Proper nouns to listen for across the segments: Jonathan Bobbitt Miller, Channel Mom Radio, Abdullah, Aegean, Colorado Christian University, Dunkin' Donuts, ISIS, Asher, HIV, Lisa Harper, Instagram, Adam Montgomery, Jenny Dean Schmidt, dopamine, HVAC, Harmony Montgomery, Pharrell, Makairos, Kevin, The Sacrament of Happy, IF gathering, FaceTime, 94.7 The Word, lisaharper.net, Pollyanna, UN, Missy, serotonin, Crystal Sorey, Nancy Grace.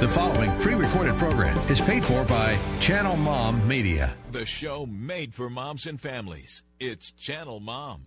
The following pre-recorded program is paid for by Channel Mom Media. The show made for moms and families. It's Channel Mom.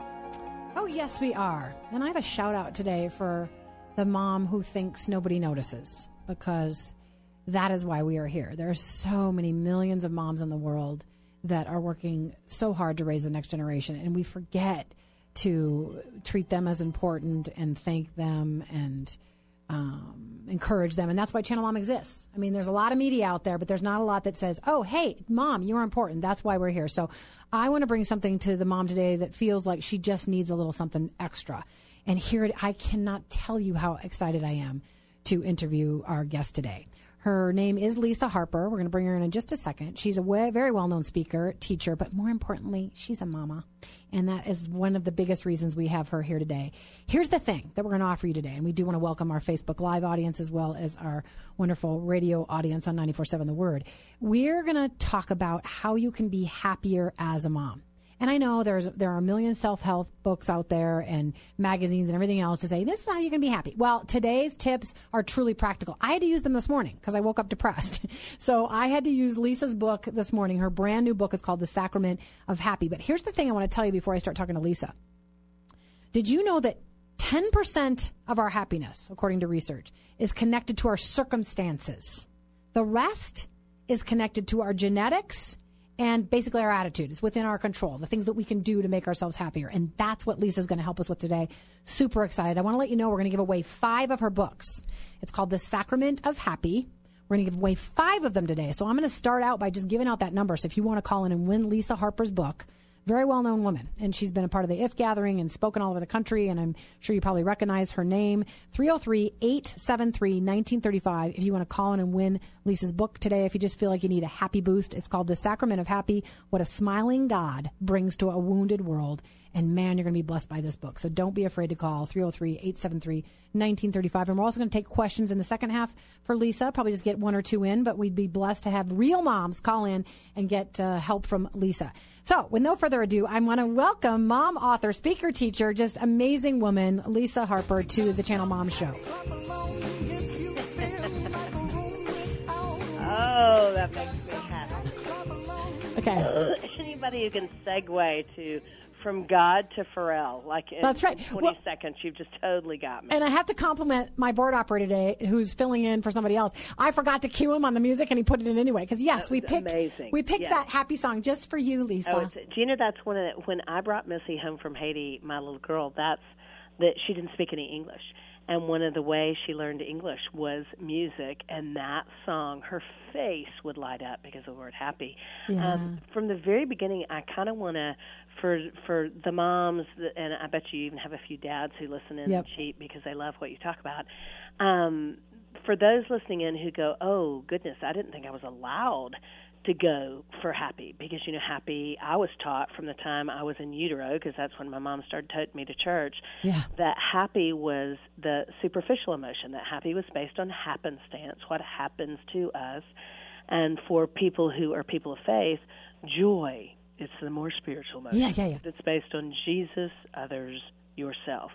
Oh, yes, we are. And I have a shout out today for the mom who thinks nobody notices, because that is why we are here. There are so many millions of moms in the world that are working so hard to raise the next generation, and we forget to treat them as important and thank them and encourage them. And that's why Channel Mom exists. I mean, there's a lot of media out there, but there's not a lot that says, oh, hey, mom, you're important. That's why we're here. So I want to bring something to the mom today that feels like she just needs a little something extra. And here, I cannot tell you how excited I am to interview our guest today. Her name is Lisa Harper. We're going to bring her in just a second. She's a very well-known speaker, teacher, but more importantly, she's a mama. And that is one of the biggest reasons we have her here today. Here's the thing that we're going to offer you today, and we do want to welcome our Facebook Live audience as well as our wonderful radio audience on 94.7 The Word. We're going to talk about how you can be happier as a mom. And I know there are a million self-help books out there and magazines and everything else to say, this is how you can be happy. Well, today's tips are truly practical. I had to use them this morning because I woke up depressed. So I had to use Lisa's book this morning. Her brand new book is called The Sacrament of Happy. But here's the thing I want to tell you before I start talking to Lisa. Did you know that 10% of our happiness, according to research, is connected to our circumstances? The rest is connected to our genetics and basically our attitude. Is within our control, the things that we can do to make ourselves happier. And that's what Lisa's going to help us with today. Super excited. I want to let you know we're going to give away 5 of her books. It's called The Sacrament of Happy. We're going to give away 5 of them today. So I'm going to start out by just giving out that number. So if you want to call in and win Lisa Harper's book, very well-known woman, and she's been a part of the IF gathering and spoken all over the country, and I'm sure you probably recognize her name, 303-873-1935. If you want to call in and win Lisa's book today, if you just feel like you need a happy boost, it's called The Sacrament of Happy, What a Smiling God Brings to a Wounded World. And, man, you're going to be blessed by this book. So don't be afraid to call 303-873-1935. And we're also going to take questions in the second half for Lisa, probably just get 1 or 2 in, but we'd be blessed to have real moms call in and get help from Lisa. So with no further ado, I want to welcome mom, author, speaker, teacher, just amazing woman, Lisa Harper, to the Channel Mom Show. Oh, that makes me happy. Okay. Anybody who can segue to... From God to Pharrell, like in that's right. 20 well, seconds, you've just totally got me. And I have to compliment my board operator today, who's filling in for somebody else. I forgot to cue him on the music, and he put it in anyway. Because yes, we picked that happy song just for you, Lisa. Oh, do you know that's when I brought Missy home from Haiti, my little girl. That's that she didn't speak any English, and one of the ways she learned English was music, and that song, her face would light up because of the word happy. Yeah. From the very beginning, I kind of want to. For the moms, and I bet you even have a few dads who listen in and cheat because they love what you talk about. For those listening in who go, oh, goodness, I didn't think I was allowed to go for happy because, you know, happy, I was taught from the time I was in utero, because that's when my mom started toting me to church, that happy was the superficial emotion, that happy was based on happenstance, what happens to us. And for people who are people of faith, joy. It's the more spiritual motion. Yeah. It's based on Jesus, others, yourself.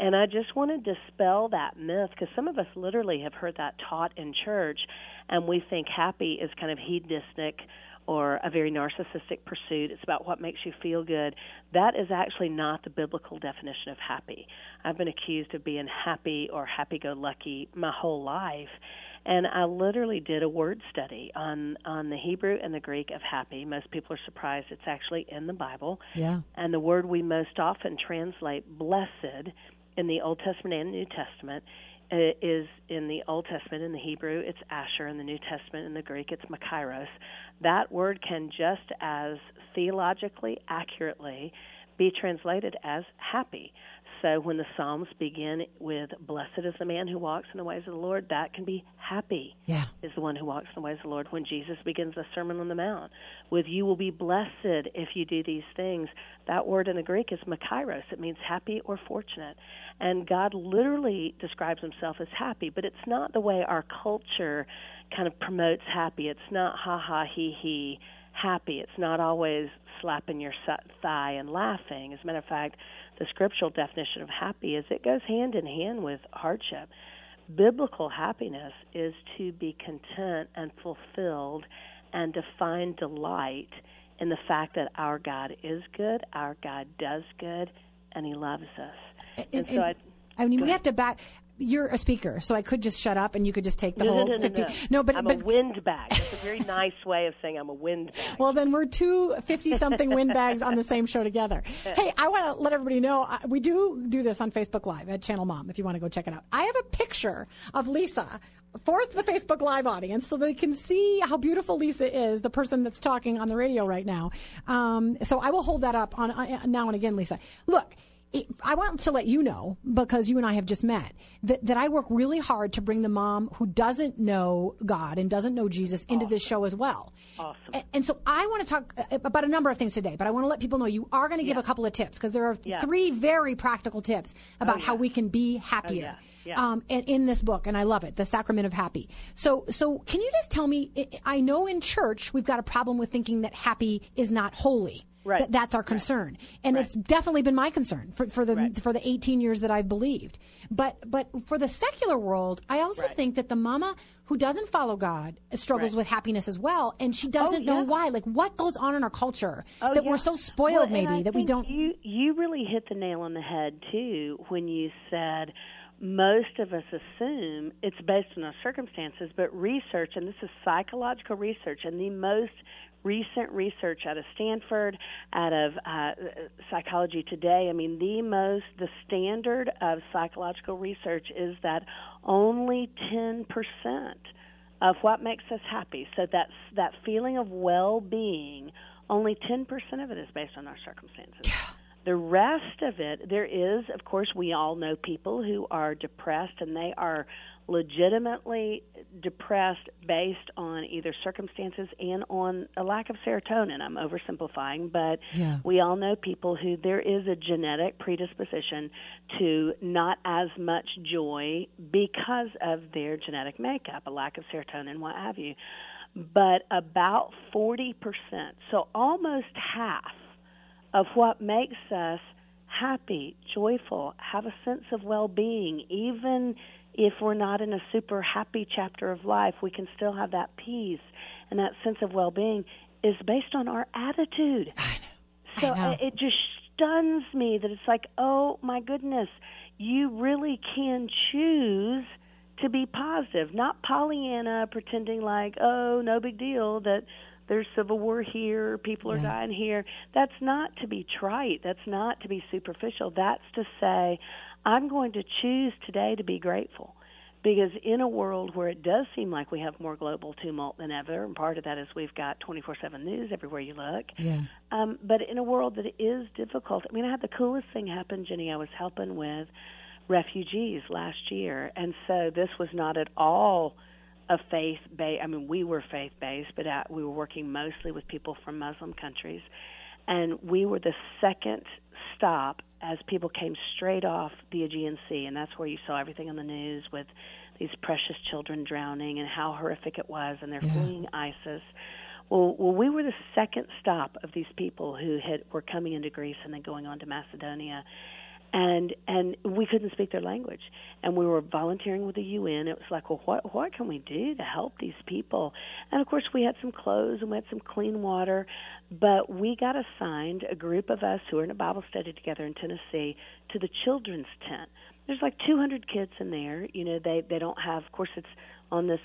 And I just want to dispel that myth, because some of us literally have heard that taught in church, and we think happy is kind of hedonistic or a very narcissistic pursuit. It's about what makes you feel good. That is actually not the biblical definition of happy. I've been accused of being happy or happy-go-lucky my whole life. And I literally did a word study on the Hebrew and the Greek of happy. Most people are surprised it's actually in the Bible. Yeah. And the word we most often translate blessed in the Old Testament and New Testament is in the Old Testament. In the Hebrew, it's Asher. In the New Testament, in the Greek, it's Makairos. That word can just as theologically accurately be translated as happy. So when the Psalms begin with, blessed is the man who walks in the ways of the Lord, that can be happy is the one who walks in the ways of the Lord. When Jesus begins the Sermon on the Mount with, you will be blessed if you do these things, that word in the Greek is makairos. It means happy or fortunate. And God literally describes himself as happy, but it's not the way our culture kind of promotes happy. It's not ha-ha, he-he, happy. It's not always slapping your thigh and laughing. As a matter of fact, the scriptural definition of happy is it goes hand in hand with hardship. Biblical happiness is to be content and fulfilled and to find delight in the fact that our God is good, our God does good, and he loves us. And so we have to back... You're a speaker, so I could just shut up and you could just take the whole 50. No, but I'm a windbag. That's a very nice way of saying I'm a windbag. Well, then we're two 50-something windbags on the same show together. Hey, I want to let everybody know, we do this on Facebook Live at Channel Mom if you want to go check it out. I have a picture of Lisa for the Facebook Live audience so they can see how beautiful Lisa is, the person that's talking on the radio right now. So I will hold that up on now and again, Lisa. Look. I want to let you know, because you and I have just met, that I work really hard to bring the mom who doesn't know God and doesn't know Jesus into this show as well. Awesome. And so I want to talk about a number of things today, but I want to let people know you are going to give a couple of tips, because there are three very practical tips about how we can be happier. And in this book, and I love it, The Sacrament of Happy. So can you just tell me, I know in church we've got a problem with thinking that happy is not holy. Right. That's our concern. Right. And it's definitely been my concern for the 18 years that I've believed. But for the secular world, I also think that the mama who doesn't follow God struggles with happiness as well, and she doesn't know why. Like, what goes on in our culture that we're so spoiled that we don't... You really hit the nail on the head, too, when you said... Most of us assume it's based on our circumstances, but research, and this is psychological research, and the most recent research out of Stanford, out of Psychology Today, I mean, the standard of psychological research is that only 10% of what makes us happy, so that's that feeling of well-being, only 10% of it is based on our circumstances. Yeah. The rest of it, there is, of course, we all know people who are depressed, and they are legitimately depressed based on either circumstances and on a lack of serotonin. I'm oversimplifying, but we all know people who there is a genetic predisposition to not as much joy because of their genetic makeup, a lack of serotonin, what have you. But about 40%, so almost half, of what makes us happy, joyful, have a sense of well-being. Even if we're not in a super happy chapter of life, we can still have that peace, and that sense of well-being is based on our attitude. I know. It just stuns me that it's like, oh, my goodness, you really can choose to be positive, not Pollyanna pretending like, oh, no big deal, that there's civil war here, people are dying here. That's not to be trite. That's not to be superficial. That's to say, I'm going to choose today to be grateful. Because in a world where it does seem like we have more global tumult than ever, and part of that is we've got 24/7 news everywhere you look, but in a world that is difficult, I mean, I had the coolest thing happen, Jenny. I was helping with refugees last year, and so this was not at all a faith-based, I mean, we were faith-based, but we were working mostly with people from Muslim countries. And we were the second stop as people came straight off the Aegean Sea. And that's where you saw everything on the news with these precious children drowning and how horrific it was. And they're fleeing ISIS. Well, we were the second stop of these people who were coming into Greece and then going on to Macedonia. And we couldn't speak their language. And we were volunteering with the UN. It was like, well, what can we do to help these people? And, of course, we had some clothes and we had some clean water. But we got assigned, a group of us who were in a Bible study together in Tennessee, to the children's tent. There's like 200 kids in there. You know, they don't have, of course, it's on this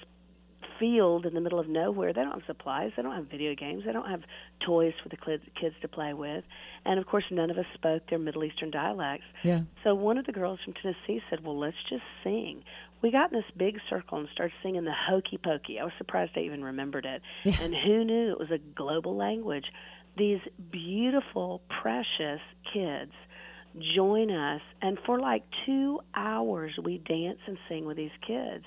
field in the middle of nowhere. They don't have supplies. They don't have video games. They don't have toys for the kids to play with. And, of course, none of us spoke their Middle Eastern dialects. Yeah. So one of the girls from Tennessee said, well, let's just sing. We got in this big circle and started singing the Hokey Pokey. I was surprised I even remembered it. Yeah. And who knew it was a global language? These beautiful, precious kids join us, and for like 2 hours we dance and sing with these kids.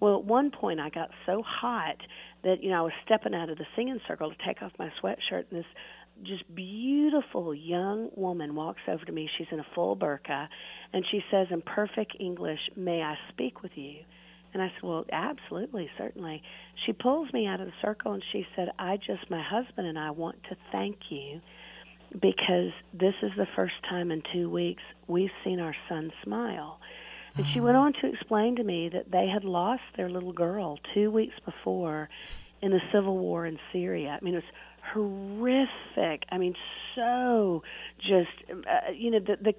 Well, at one point I got so hot that, I was stepping out of the singing circle to take off my sweatshirt, and this just beautiful young woman walks over to me. She's in a full burqa, and she says in perfect English, "May I speak with you?" And I said, "Well, absolutely, certainly." She pulls me out of the circle, and she said, my husband and I want to thank you because this is the first time in 2 weeks we've seen our son smile." And she went on to explain to me that they had lost their little girl 2 weeks before in the civil war in Syria. It was horrific. The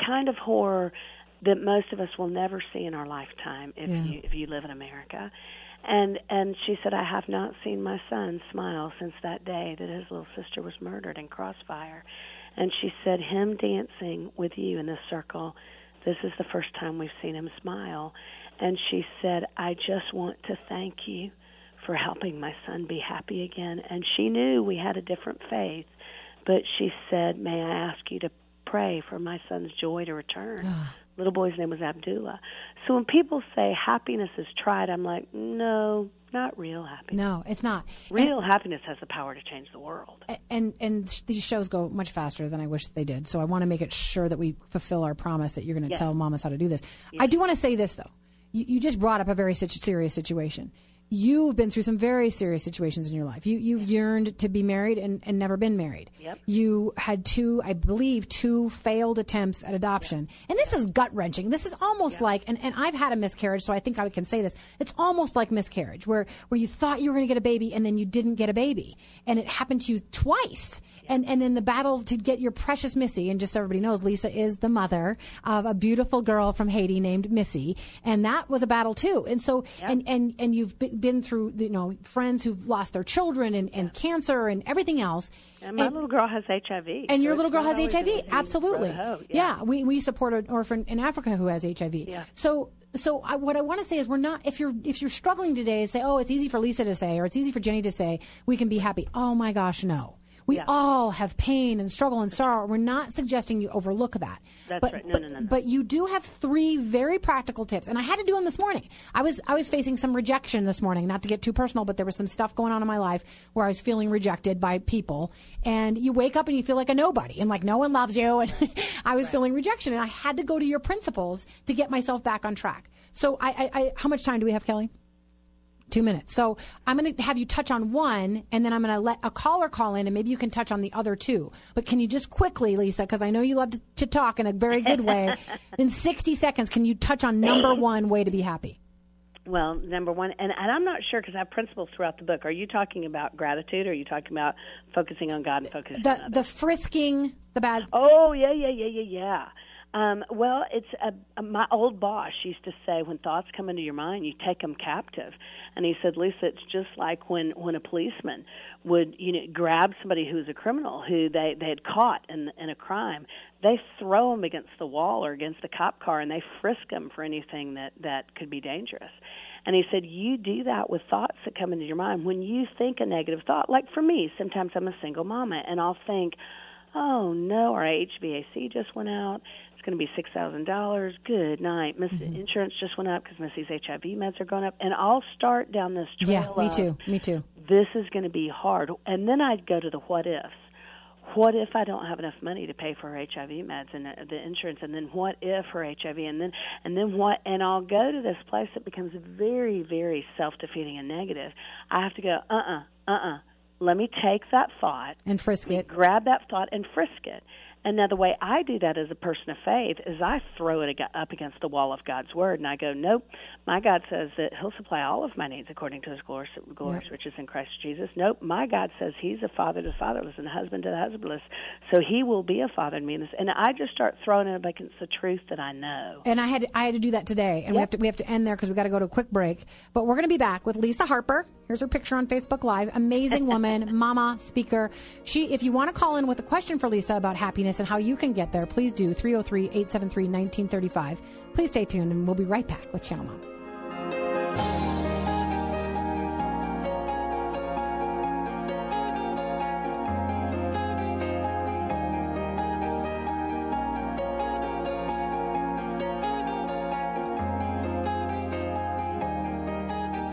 kind of horror that most of us will never see in our lifetime if you live in America. And she said, "I have not seen my son smile since that day that his little sister was murdered in crossfire." And she said, "Him dancing with you in this circle, this is the first time we've seen him smile." And she said, "I just want to thank you for helping my son be happy again." And she knew we had a different faith, but she said, "May I ask you to pray for my son's joy to return?" Little boy's name was Abdullah. So when people say happiness is tried, I'm like, no, not real happiness. No, it's not. Real happiness has the power to change the world. And these shows go much faster than I wish they did, so I want to make it sure that we fulfill our promise that you're going to tell mamas how to do this. Yes. I do want to say this, though. You just brought up a very serious situation. You've been through some very serious situations in your life. You've yearned to be married and never been married. Yep. You had two failed attempts at adoption. Yep. And this is gut-wrenching. This is almost like, and I've had a miscarriage, so I think I can say this. It's almost like miscarriage, where you thought you were going to get a baby and then you didn't get a baby. And it happened to you twice. Yep. And then the battle to get your precious Missy, and just so everybody knows, Lisa is the mother of a beautiful girl from Haiti named Missy. And that was a battle, too. And so, and you've been through, friends who've lost their children and cancer and everything else. And my little girl has HIV. And your little girl has HIV. Absolutely. We support an orphan in Africa who has HIV. Yeah. So what I want to say is, we're not, if you're struggling today, say, "Oh, it's easy for Lisa to say, or it's easy for Jenny to say, we can be happy." Oh my gosh, no. We all have pain and struggle and sorrow. We're not suggesting you overlook that. That's right. No. But you do have 3 very practical tips, and I had to do them this morning. I was facing some rejection this morning, not to get too personal, but there was some stuff going on in my life where I was feeling rejected by people, and you wake up and you feel like a nobody and like no one loves you, and I was feeling rejection, and I had to go to your principles to get myself back on track. So I how much time do we have, Kelly? 2 minutes. So I'm going to have you touch on one, and then I'm going to let a caller call in, and maybe you can touch on the other 2. But can you just quickly, Lisa, because I know you love to talk in a very good way, in 60 seconds, can you touch on number 1 way to be happy? Well, number 1, and I'm not sure because I have principles throughout the book. Are you talking about gratitude, or are you talking about focusing on God and focusing on others? The frisking, the bad. Oh, yeah. Well, it's my old boss used to say, when thoughts come into your mind, you take them captive. And he said, "Lisa, it's just like when a policeman would grab somebody who's a criminal who they had caught in a crime. They throw them against the wall or against the cop car, and they frisk them for anything that could be dangerous." And he said, you do that with thoughts that come into your mind. When you think a negative thought, like for me, sometimes I'm a single mama, and I'll think, "Oh, no, our HVAC just went out. It's going to be $6,000. Good night. Miss Insurance just went up because Missy's HIV meds are going up." And I'll start down this trail. Yeah, me too. This is going to be hard. And then I'd go to the what ifs. What if I don't have enough money to pay for her HIV meds and the insurance? And then what if her HIV? And then what? And I'll go to this place that becomes very, very self-defeating and negative. I have to go, let me take that thought. And frisk it. Grab that thought and frisk it. And now the way I do that as a person of faith is I throw it up against the wall of God's word, and I go, nope, my God says that he'll supply all of my needs according to his glorious riches in Christ Jesus. Nope, my God says he's a father to the fatherless and a husband to the husbandless, so he will be a father to me. And I just start throwing it up against the truth that I know. And I had to do that today, and we have to end there because we've got to go to a quick break. But we're going to be back with Lisa Harper. Here's her picture on Facebook Live. Amazing woman, mama, speaker. If you want to call in with a question for Lisa about happiness and how you can get there, please do 303-873-1935. Please stay tuned, and we'll be right back with Channel Mom.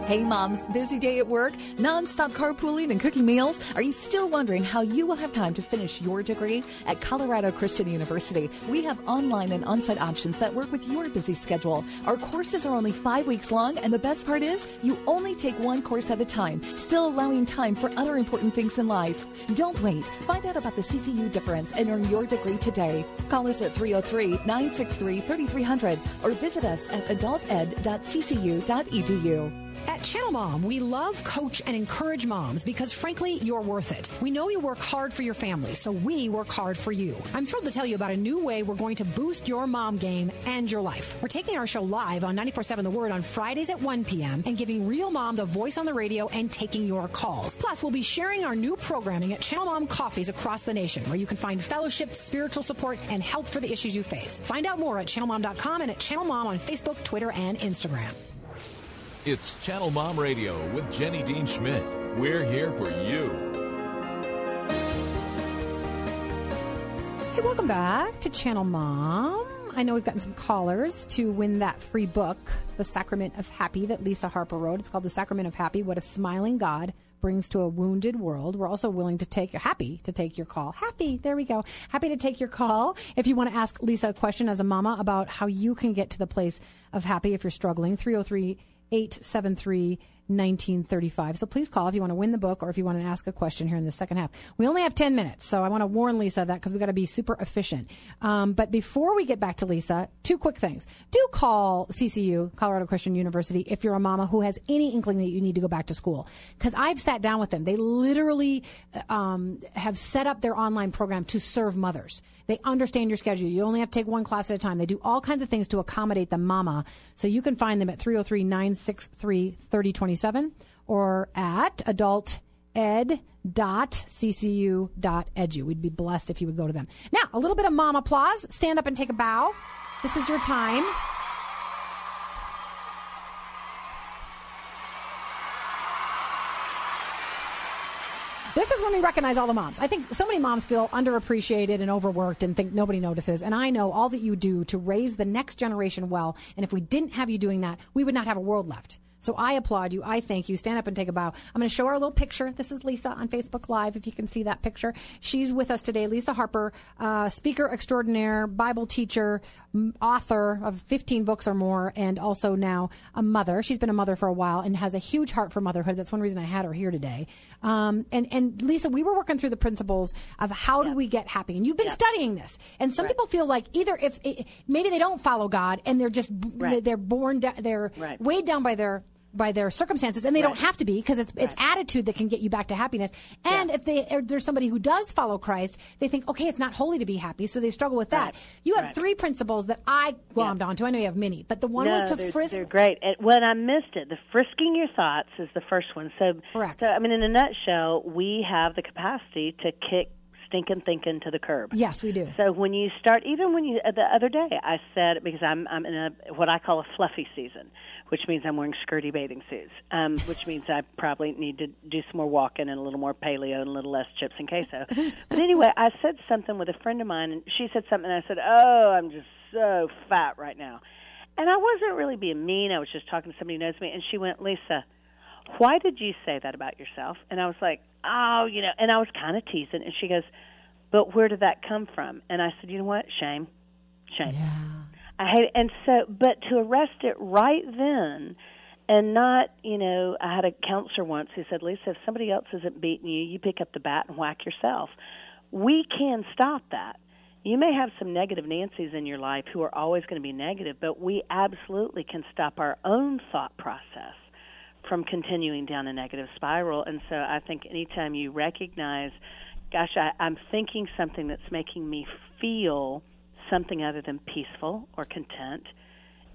Hey moms, busy day at work, nonstop carpooling and cooking meals? Are you still wondering how you will have time to finish your degree? At Colorado Christian University, we have online and on-site options that work with your busy schedule. Our courses are only 5 weeks long, and the best part is you only take one course at a time, still allowing time for other important things in life. Don't wait. Find out about the CCU difference and earn your degree today. Call us at 303-963-3300 or visit us at adulted.ccu.edu. At Channel Mom, we love, coach, and encourage moms because, frankly, you're worth it. We know you work hard for your family, so we work hard for you. I'm thrilled to tell you about a new way we're going to boost your mom game and your life. We're taking our show live on 94.7 The Word on Fridays at 1 p.m. and giving real moms a voice on the radio and taking your calls. Plus, we'll be sharing our new programming at Channel Mom Coffees across the nation, where you can find fellowship, spiritual support, and help for the issues you face. Find out more at channelmom.com and at Channel Mom on Facebook, Twitter, and Instagram. It's Channel Mom Radio with Jenny Dean Schmidt. We're here for you. Hey, welcome back to Channel Mom. I know we've gotten some callers to win that free book, The Sacrament of Happy, that Lisa Harper wrote. It's called The Sacrament of Happy, What a Smiling God Brings to a Wounded World. We're also willing to take, happy to take your call. Happy, there we go. Happy to take your call if you want to ask Lisa a question as a mama about how you can get to the place of happy if you're struggling. 303-873-1935. So please call if you want to win the book or if you want to ask a question here in the second half. We only have 10 minutes, so I want to warn Lisa of that because we got to be super efficient. But before we get back to Lisa, two quick things. Do call CCU, Colorado Christian University, if you're a mama who has any inkling that you need to go back to school, because I've sat down with them. They literally have set up their online program to serve mothers. They understand your schedule. You only have to take one class at a time. They do all kinds of things to accommodate the mama. So you can find them at 303-963-3027 or at adulted.ccu.edu. We'd be blessed if you would go to them. Now, a little bit of mom applause. Stand up and take a bow. This is your time. This is when we recognize all the moms. I think so many moms feel underappreciated and overworked and think nobody notices. And I know all that you do to raise the next generation well. And if we didn't have you doing that, we would not have a world left. So I applaud you. I thank you. Stand up and take a bow. I'm going to show our little picture. This is Lisa on Facebook Live, if you can see that picture. She's with us today. Lisa Harper, speaker extraordinaire, Bible teacher, author of 15 books or more, and also now a mother. She's been a mother for a while and has a huge heart for motherhood. That's one reason I had her here today. And Lisa, we were working through the principles of how do we get happy, and you've been studying this. And some people feel like either maybe they don't follow God and they're just they're born they're weighed down by their circumstances, and they don't have to be, because it's attitude that can get you back to happiness. And if there's somebody who does follow Christ, they think, okay, it's not holy to be happy, so they struggle with that. You have three principles that I glommed onto. I know you have many, but the one was to frisk. They're great. When I missed it, the frisking your thoughts is the first one. So, I mean, in a nutshell, we have the capacity to kick stinking thinking to the curb. Yes, we do. So when you start, even when you, the other day, I said, because I'm in what I call a fluffy season, which means I'm wearing skirty bathing suits, which means I probably need to do some more walking and a little more paleo and a little less chips and queso. But anyway, I said something with a friend of mine, and she said something, and I said, oh, I'm just so fat right now. And I wasn't really being mean. I was just talking to somebody who knows me, and she went, Lisa, why did you say that about yourself? And I was like, oh, you know, and I was kind of teasing. And she goes, but where did that come from? And I said, you know what? Shame. Shame. Yeah. I hate it. And so, but to arrest it right then and not, you know, I had a counselor once who said, Lisa, if somebody else isn't beating you, you pick up the bat and whack yourself. We can stop that. You may have some negative Nancy's in your life who are always going to be negative, but we absolutely can stop our own thought process from continuing down a negative spiral. And so I think anytime you recognize, gosh, I'm thinking something that's making me feel something other than peaceful or content,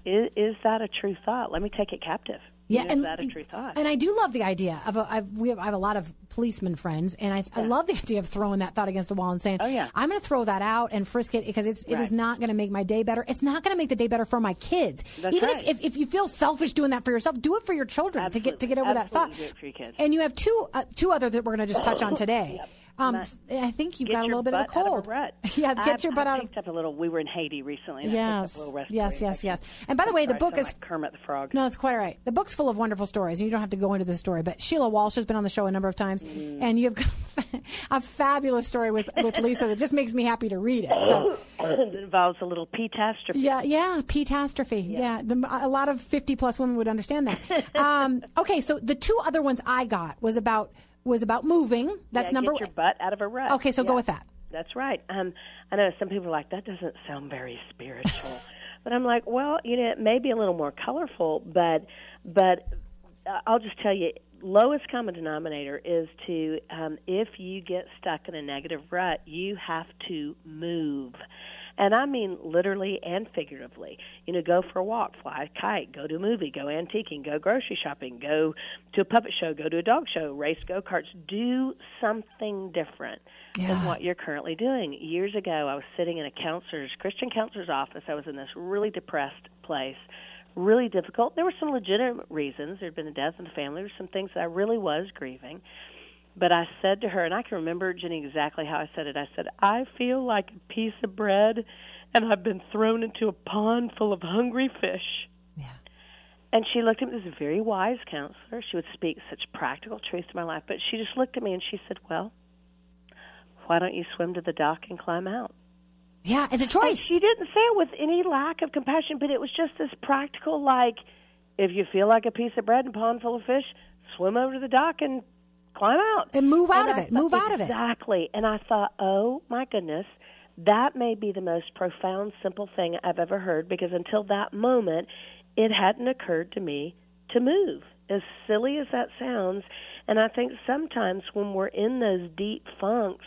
is that a true thought? Let me take it captive. Yeah, is that a true thought? And I do love the idea of I have a lot of policeman friends, and I love the idea of throwing that thought against the wall and saying, oh, yeah, I'm going to throw that out and frisk it, because it is not going to make my day better. It's not going to make the day better for my kids. That's even if you feel selfish doing that for yourself, do it for your children to get over that thought. Do it for your kids. And you have two other that we're going to just touch on today. Yep. I think you got a little bit of a cold. Out of a rut. Yeah, get your butt out. I picked up a little. We were in Haiti recently. Yes, yes. And by the way, the book is like Kermit the Frog. No, that's quite all right. The book's full of wonderful stories, and you don't have to go into the story. But Sheila Walsh has been on the show a number of times, and you have a fabulous story with Lisa that just makes me happy to read it. So it involves a little p-tastrophe. Yeah, p-tastrophe. Yeah, a lot of 50-plus women would understand that. Okay, so the two other ones I got was about moving. That's number one. Get your butt out of a rut. Okay, so go with that. That's right. I know some people are like, that doesn't sound very spiritual. But I'm like, well, it may be a little more colorful, but I'll just tell you, lowest common denominator is to, if you get stuck in a negative rut, you have to move. And I mean literally and figuratively. Go for a walk, fly a kite, go to a movie, go antiquing, go grocery shopping, go to a puppet show, go to a dog show, race go-karts. Do something different than what you're currently doing. Years ago, I was sitting in a Christian counselor's office. I was in this really depressed place, really difficult. There were some legitimate reasons. There had been a death in the family. There were some things that I really was grieving. But I said to her, and I can remember, Jenny, exactly how I said it. I said, I feel like a piece of bread, and I've been thrown into a pond full of hungry fish. Yeah. And she looked at me, this is a very wise counselor. She would speak such practical truth to my life. But she just looked at me, and she said, well, why don't you swim to the dock and climb out? Yeah, it's a choice. And she didn't say it with any lack of compassion, but it was just this practical, like, if you feel like a piece of bread and a pond full of fish, swim over to the dock and climb out. And move out of it. Move out of it. Exactly. And I thought, oh, my goodness, that may be the most profound, simple thing I've ever heard, because until that moment, it hadn't occurred to me to move, as silly as that sounds. And I think sometimes when we're in those deep funks,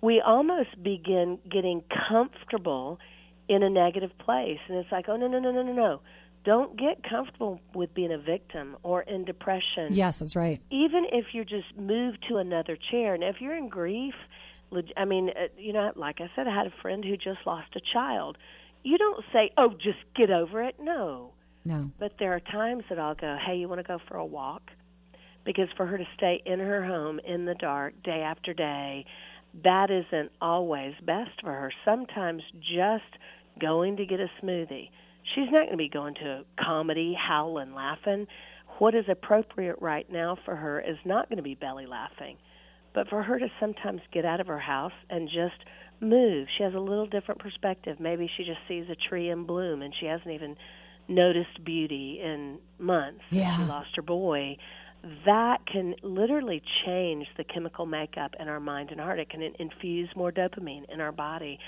we almost begin getting comfortable in a negative place. And it's like, oh, no. Don't get comfortable with being a victim or in depression. Yes, that's right. Even if you just move to another chair. And if you're in grief, I mean, like I said, I had a friend who just lost a child. You don't say, oh, just get over it. No. But there are times that I'll go, hey, you want to go for a walk? Because for her to stay in her home in the dark day after day, that isn't always best for her. Sometimes just going to get a smoothie. She's not going to be going to comedy, howling, laughing. What is appropriate right now for her is not going to be belly laughing. But for her to sometimes get out of her house and just move, she has a little different perspective. Maybe she just sees a tree in bloom and she hasn't even noticed beauty in months. Yeah. She lost her boy. That can literally change the chemical makeup in our mind and heart. It can infuse more dopamine in our body.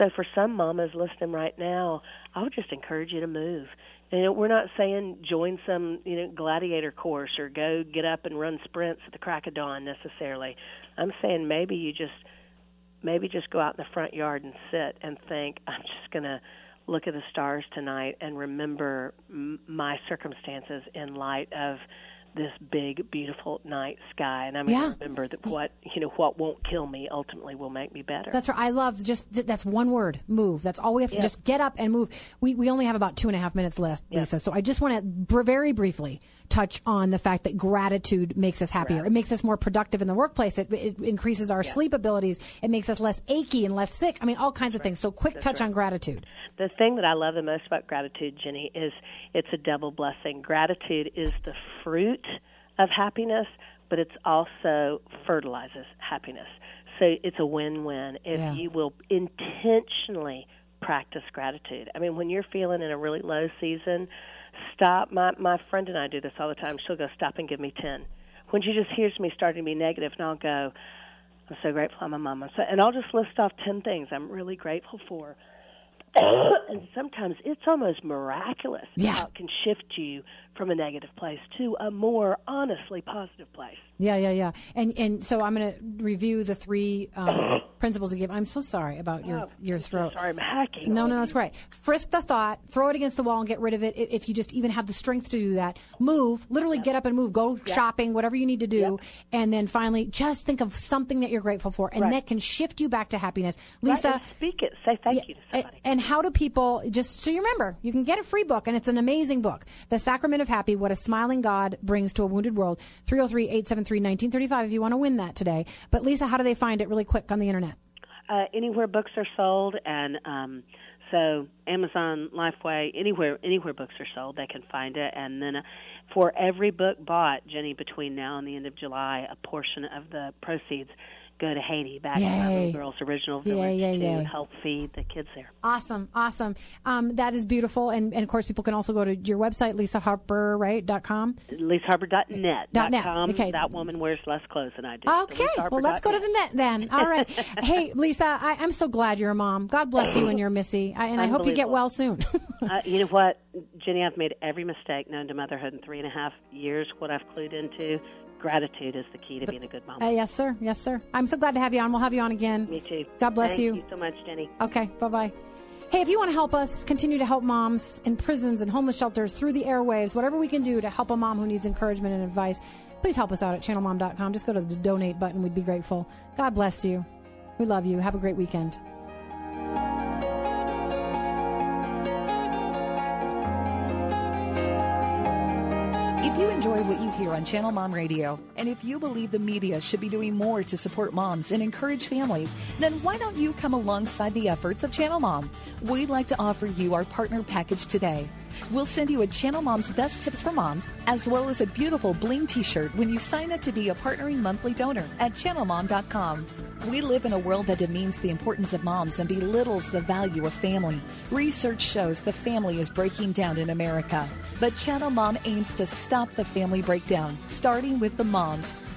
So for some mamas listening right now, I would just encourage you to move. We're not saying join some gladiator course or go get up and run sprints at the crack of dawn necessarily. I'm saying maybe just go out in the front yard and sit and think, I'm just going to look at the stars tonight and remember my circumstances in light of this big, beautiful night sky. And I'm going to remember that what won't kill me ultimately will make me better. That's right. I love that's one word, move. That's all we have to just get up and move. We only have about 2.5 minutes left, Lisa. So I just want to very briefly touch on the fact that gratitude makes us happier. Right. It makes us more productive in the workplace. It increases our sleep abilities. It makes us less achy and less sick. I mean, all kinds of things. So quick touch on gratitude. The thing that I love the most about gratitude, Jenny, is it's a double blessing. Gratitude is the fruit of happiness, but it's also fertilizes happiness. So it's a win-win if you will intentionally practice gratitude. I mean, when you're feeling in a really low season, stop. My friend and I do this all the time. She'll go, stop and give me 10. When she just hears me starting to be negative, and I'll go, I'm so grateful I'm a mama. So, and I'll just list off 10 things I'm really grateful for. And sometimes it's almost miraculous how it can shift you from a negative place to a more honestly positive place. Yeah. And so I'm going to review the three principles again. I'm so sorry about your throat. Sorry, I'm hacking. No, it's right. Frisk the thought, throw it against the wall and get rid of it if you just even have the strength to do that. Move, literally get up and move, go shopping, whatever you need to do. Yep. And then finally, just think of something that you're grateful for, and that can shift you back to happiness. Lisa. Right, speak it. Say thank you to somebody. And how do people, just so you remember, you can get a free book, and it's an amazing book, The Sacrament of of Happy, What a Smiling God Brings to a Wounded World, 303-873-1935 if you want to win that today. But, Lisa, how do they find it really quick on the Internet? Anywhere books are sold, and so Amazon, Lifeway, anywhere books are sold, they can find it. And then for every book bought, Jenny, between now and the end of July, a portion of the proceeds go to Haiti, back to our girls' original village, to help feed the kids there. Awesome, awesome. That is beautiful. And, of course, people can also go to your website, lisaharper.net, right, .com? lisaharper.net. .com. Okay. That woman wears less clothes than I do. Okay, well, let's go to the net then. All right. Hey, Lisa, I'm so glad you're a mom. God bless you and your Missy. And I hope you get well soon. You know what, Jenny, I've made every mistake known to motherhood in 3.5 years, what I've clued into. Gratitude is the key to being a good mom. Yes, sir. Yes, sir. I'm so glad to have you on. We'll have you on again. Me too. God bless you. Thank you so much, Jenny. Okay. Bye-bye. Hey, if you want to help us continue to help moms in prisons and homeless shelters through the airwaves, whatever we can do to help a mom who needs encouragement and advice, please help us out at channelmom.com. Just go to the donate button. We'd be grateful. God bless you. We love you. Have a great weekend. If you enjoy what you hear on Channel Mom Radio, and if you believe the media should be doing more to support moms and encourage families, then why don't you come alongside the efforts of Channel Mom? We'd like to offer you our partner package today. We'll send you a Channel Mom's Best Tips for Moms, as well as a beautiful bling t-shirt when you sign up to be a partnering monthly donor at channelmom.com. We live in a world that demeans the importance of moms and belittles the value of family. Research shows the family is breaking down in America. But Channel Mom aims to stop the family breakdown, starting with the moms.